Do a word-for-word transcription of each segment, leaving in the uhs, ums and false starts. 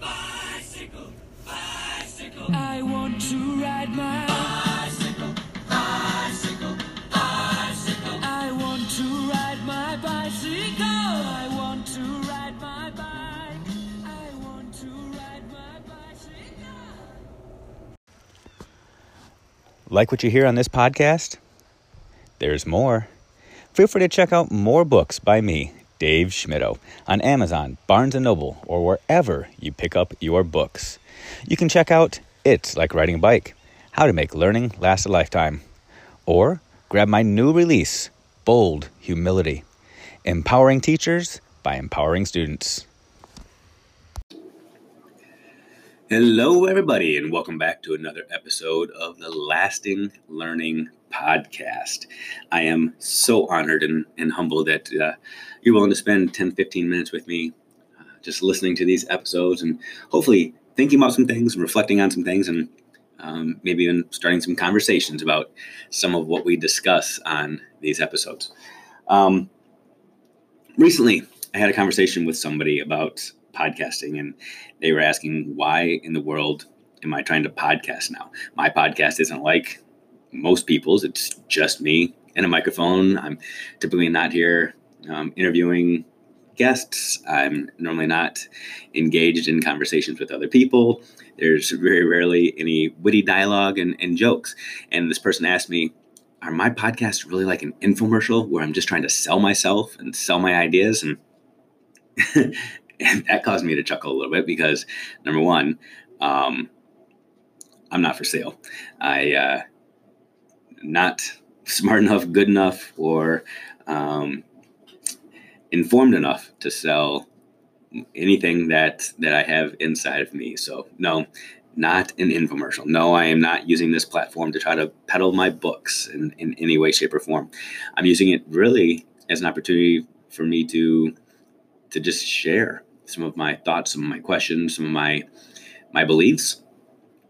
Bicycle, bicycle. I want to ride my bicycle, bicycle, bicycle. I want to ride my bicycle. I want to ride my bike. I want to ride my bicycle. Like what you hear on this podcast? There's more. Feel free to check out more books by me, Dave Schmidto, on Amazon, Barnes and Noble, or wherever you pick up your books. You can check out It's Like Riding a Bike, How to Make Learning Last a Lifetime, or grab my new release, Bold Humility, Empowering Teachers by Empowering Students. Hello, everybody, and welcome back to another episode of the Lasting Learning Podcast. I am so honored and, and humbled that uh, you're willing to spend ten, fifteen minutes with me uh, just listening to these episodes and hopefully thinking about some things and reflecting on some things and um, maybe even starting some conversations about some of what we discuss on these episodes. Um, recently, I had a conversation with somebody about podcasting, and they were asking, why in the world am I trying to podcast now? My podcast isn't like most people's. It's just me and a microphone. I'm typically not here um, interviewing guests. I'm normally not engaged in conversations with other people. There's very rarely any witty dialogue and, and jokes. And this person asked me, are my podcasts really like an infomercial where I'm just trying to sell myself and sell my ideas? And And that caused me to chuckle a little bit because, number one, um, I'm not for sale. I uh, not smart enough, good enough, or um, informed enough to sell anything that that I have inside of me. So, no, not an infomercial. No, I am not using this platform to try to peddle my books in, in any way, shape, or form. I'm using it really as an opportunity for me to to just share some of my thoughts, some of my questions, some of my my beliefs,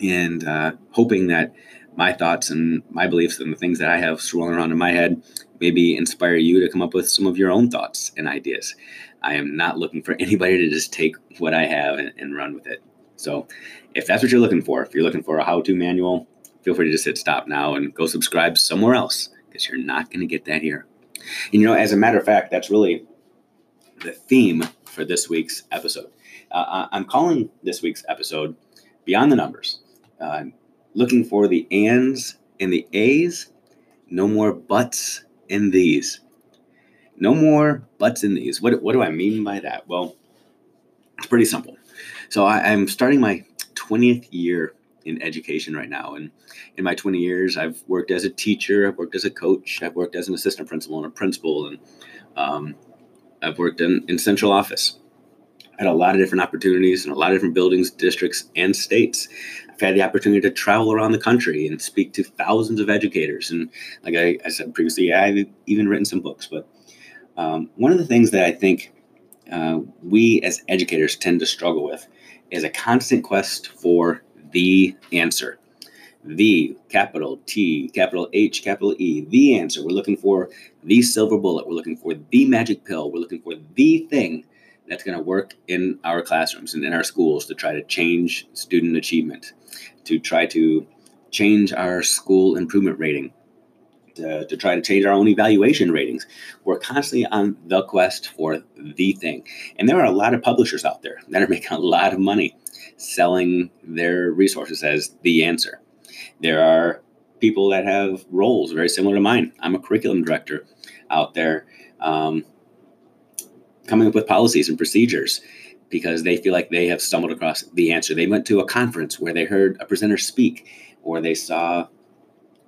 and uh, hoping that my thoughts and my beliefs and the things that I have swirling around in my head maybe inspire you to come up with some of your own thoughts and ideas. I am not looking for anybody to just take what I have and, and run with it. So if that's what you're looking for, if you're looking for a how-to manual, feel free to just hit stop now and go subscribe somewhere else, because you're not going to get that here. And, you know, as a matter of fact, that's really the theme for this week's episode. Uh, I'm calling this week's episode Beyond the Numbers. Uh, looking for the ands and the a's, no more buts and these. No more buts and these. What, what do I mean by that? Well, it's pretty simple. So I, I'm starting my twentieth year in education right now. And in my twenty years, I've worked as a teacher, I've worked as a coach, I've worked as an assistant principal and a principal, and um, I've worked in, in central office. I had a lot of different opportunities in a lot of different buildings, districts, and states. I've had the opportunity to travel around the country and speak to thousands of educators. And like I, I said previously, I've even written some books. But um, one of the things that I think uh, we as educators tend to struggle with is a constant quest for the answer. The capital T, capital H, capital E, the answer. We're looking for the silver bullet. We're looking for the magic pill. We're looking for the thing that's going to work in our classrooms and in our schools to try to change student achievement, to try to change our school improvement rating, to, to try to change our own evaluation ratings. We're constantly on the quest for the thing. And there are a lot of publishers out there that are making a lot of money selling their resources as the answer. There are people that have roles very similar to mine. I'm a curriculum director out there um, coming up with policies and procedures because they feel like they have stumbled across the answer. They went to a conference where they heard a presenter speak, or they saw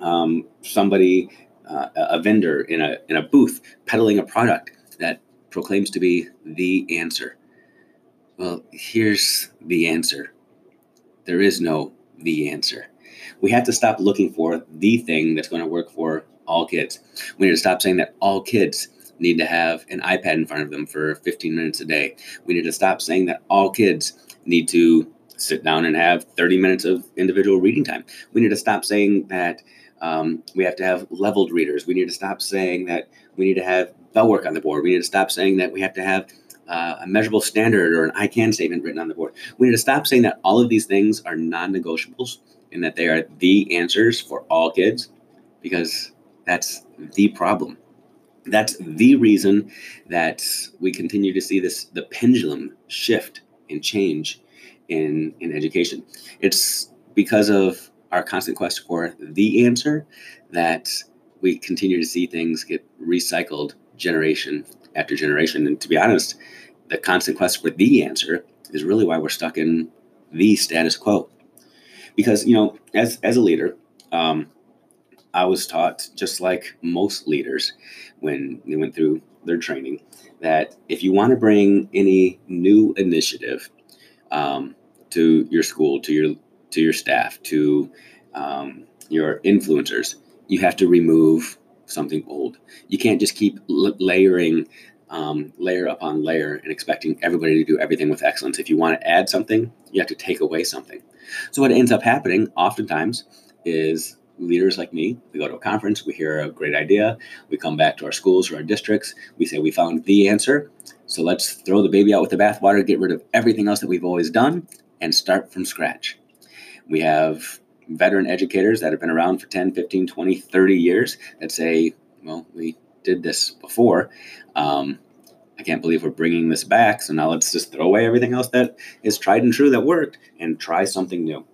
um, somebody, uh, a vendor in a in a booth peddling a product that proclaims to be the answer. Well, here's the answer. There is no the answer. We have to stop looking for the thing that's going to work for all kids. We need to stop saying that all kids need to have an iPad in front of them for fifteen minutes a day. We need to stop saying that all kids need to sit down and have thirty minutes of individual reading time. We need to stop saying that um, we have to have leveled readers. We need to stop saying that we need to have bell work on the board. We need to stop saying that we have to have uh, a measurable standard or an I can statement written on the board. We need to stop saying that all of these things are non-negotiables and that they are the answers for all kids, because that's the problem. That's the reason that we continue to see this the pendulum shift and change in, in education. It's because of our constant quest for the answer that we continue to see things get recycled generation after generation. And to be honest, the constant quest for the answer is really why we're stuck in the status quo. Because, you know, as, as a leader, um, I was taught, just like most leaders when they went through their training, that if you want to bring any new initiative um, to your school, to your to your staff, to um, your influencers, you have to remove something old. You can't just keep l- layering um, layer upon layer and expecting everybody to do everything with excellence. If you want to add something, you have to take away something. So what ends up happening oftentimes is leaders like me, we go to a conference, we hear a great idea, we come back to our schools or our districts, we say we found the answer, so let's throw the baby out with the bathwater, get rid of everything else that we've always done, and start from scratch. We have veteran educators that have been around for ten, fifteen, twenty, thirty years that say, well, we did this before, um, I can't believe we're bringing this back, so now let's just throw away everything else that is tried and true that worked and try something new.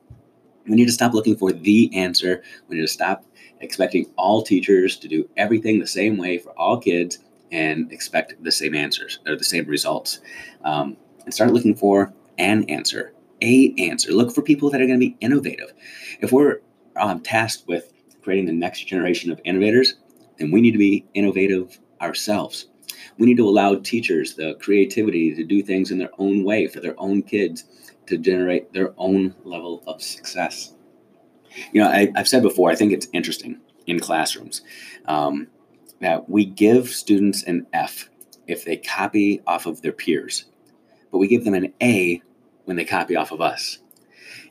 We need to stop looking for the answer. We need to stop expecting all teachers to do everything the same way for all kids and expect the same answers or the same results. Um, and start looking for an answer, a answer. Look for people that are going to be innovative. If we're um, tasked with creating the next generation of innovators, then we need to be innovative ourselves. We need to allow teachers the creativity to do things in their own way for their own kids, to generate their own level of success. You know, I, I've said before, I think it's interesting in classrooms um, that we give students an F if they copy off of their peers, but we give them an A when they copy off of us.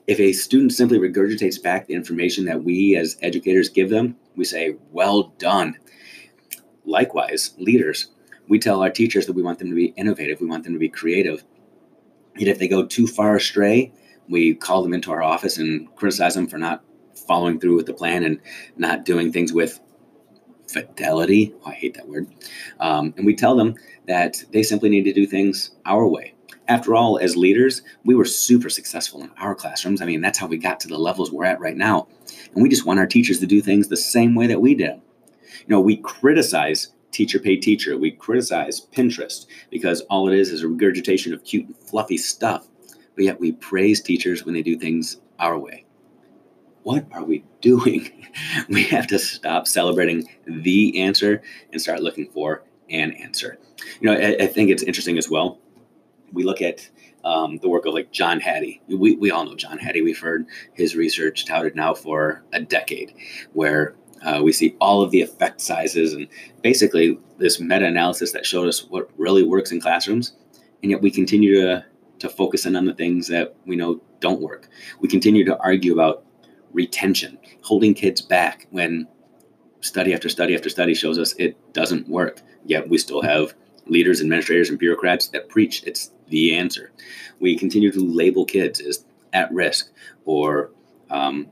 If a student simply regurgitates back the information that we as educators give them, we say, well done. Likewise, leaders, we tell our teachers that we want them to be innovative, we want them to be creative. And if they go too far astray, we call them into our office and criticize them for not following through with the plan and not doing things with fidelity. Oh, I hate that word. Um, and we tell them that they simply need to do things our way. After all, as leaders, we were super successful in our classrooms. I mean, that's how we got to the levels we're at right now. And we just want our teachers to do things the same way that we did. You know, we criticize teacher pay teacher. We criticize Pinterest because all it is is a regurgitation of cute and fluffy stuff. But yet we praise teachers when they do things our way. What are we doing? We have to stop celebrating the answer and start looking for an answer. You know, I, I think it's interesting as well. We look at um, the work of like John Hattie. We, we all know John Hattie. We've heard his research touted now for a decade, where Uh, we see all of the effect sizes and basically this meta-analysis that showed us what really works in classrooms. And yet we continue to, to focus in on the things that we know don't work. We continue to argue about retention, holding kids back when study after study after study shows us it doesn't work. Yet we still have leaders, administrators, and bureaucrats that preach it's the answer. We continue to label kids as at risk or um,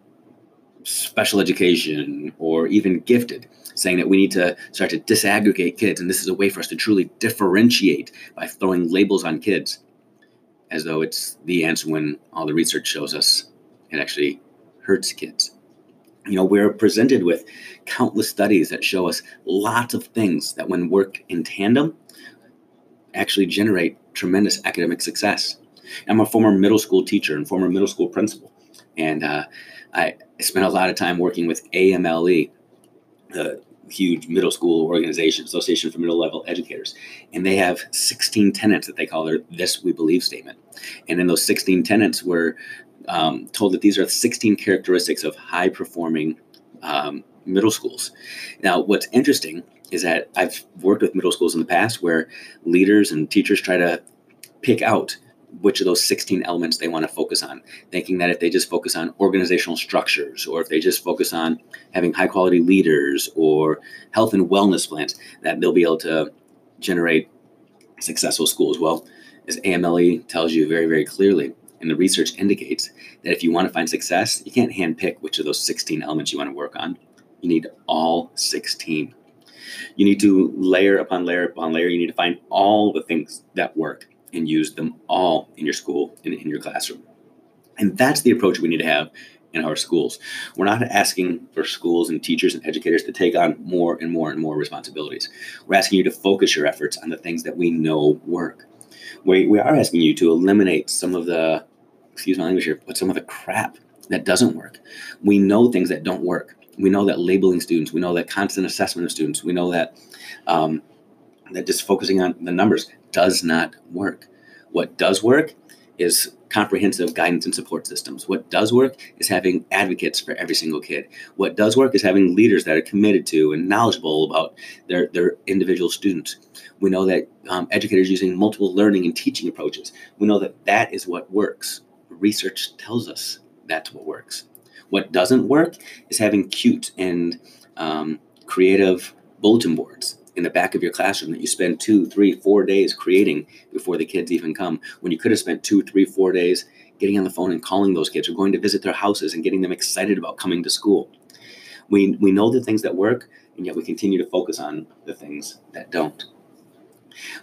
special education or even gifted, saying that we need to start to disaggregate kids, and this is a way for us to truly differentiate by throwing labels on kids as though it's the answer when all the research shows us it actually hurts kids. You know, we're presented with countless studies that show us lots of things that when worked in tandem actually generate tremendous academic success. I'm a former middle school teacher and former middle school principal, and uh, I spent a lot of time working with A M L E, the huge middle school organization, Association for Middle-Level Educators. And they have sixteen tenets that they call their This We Believe statement. And in those sixteen tenets, we're um, told that these are sixteen characteristics of high-performing um, middle schools. Now, what's interesting is that I've worked with middle schools in the past where leaders and teachers try to pick out which of those sixteen elements they want to focus on, thinking that if they just focus on organizational structures, or if they just focus on having high quality leaders or health and wellness plans, that they'll be able to generate successful schools? Well, as A M L E tells you very, very clearly, and the research indicates that if you want to find success, you can't handpick which of those sixteen elements you want to work on. You need all sixteen. You need to layer upon layer upon layer. You need to find all the things that work and use them all in your school and in your classroom. And that's the approach we need to have in our schools. We're not asking for schools and teachers and educators to take on more and more and more responsibilities. We're asking you to focus your efforts on the things that we know work. We, we are asking you to eliminate some of the, excuse my language here, but some of the crap that doesn't work. We know things that don't work. We know that labeling students, we know that constant assessment of students, we know that um, that just focusing on the numbers does not work. What does work is comprehensive guidance and support systems. What does work is having advocates for every single kid. What does work is having leaders that are committed to and knowledgeable about their, their individual students. We know that um, educators using multiple learning and teaching approaches. We know that that is what works. Research tells us that's what works. What doesn't work is having cute and um, creative bulletin boards in the back of your classroom that you spend two, three, four days creating before the kids even come, when you could have spent two, three, four days getting on the phone and calling those kids or going to visit their houses and getting them excited about coming to school. We, we know the things that work, and yet we continue to focus on the things that don't.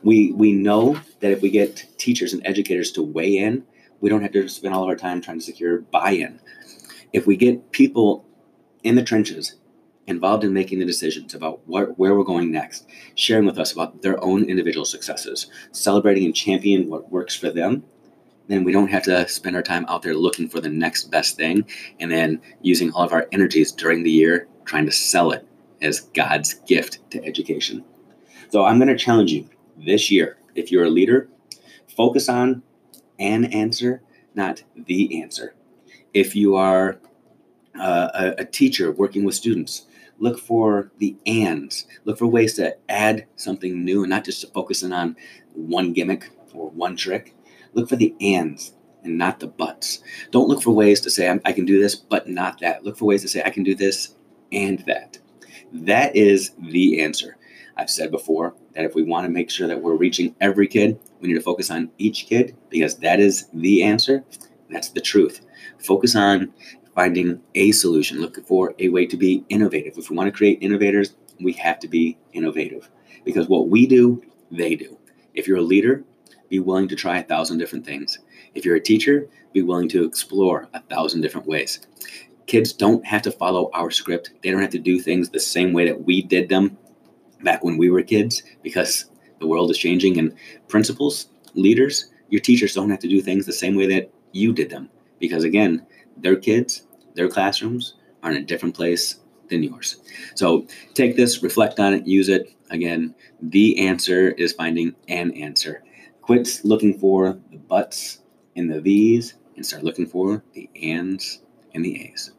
We, we know that if we get teachers and educators to weigh in, we don't have to spend all of our time trying to secure buy-in. If we get people in the trenches involved in making the decisions about what, where we're going next, sharing with us about their own individual successes, celebrating and championing what works for them, then we don't have to spend our time out there looking for the next best thing and then using all of our energies during the year trying to sell it as God's gift to education. So I'm going to challenge you this year, if you're a leader, focus on an answer, not the answer. If you are uh, a teacher working with students, look for the ands. Look for ways to add something new and not just focusing on one gimmick or one trick. Look for the ands and not the buts. Don't look for ways to say, I can do this, but not that. Look for ways to say, I can do this and that. That is the answer. I've said before that if we want to make sure that we're reaching every kid, we need to focus on each kid because that is the answer. That's the truth. Focus on finding a solution. Look for a way to be innovative. If we want to create innovators, we have to be innovative because what we do, they do. If you're a leader, be willing to try a thousand different things. If you're a teacher, be willing to explore a thousand different ways. Kids don't have to follow our script. They don't have to do things the same way that we did them back when we were kids because the world is changing. And principals, leaders, your teachers don't have to do things the same way that you did them because, again, their kids, their classrooms are in a different place than yours. So take this, reflect on it, use it. Again, the answer is finding an answer. Quit looking for the buts and the these and start looking for the ands and the a's.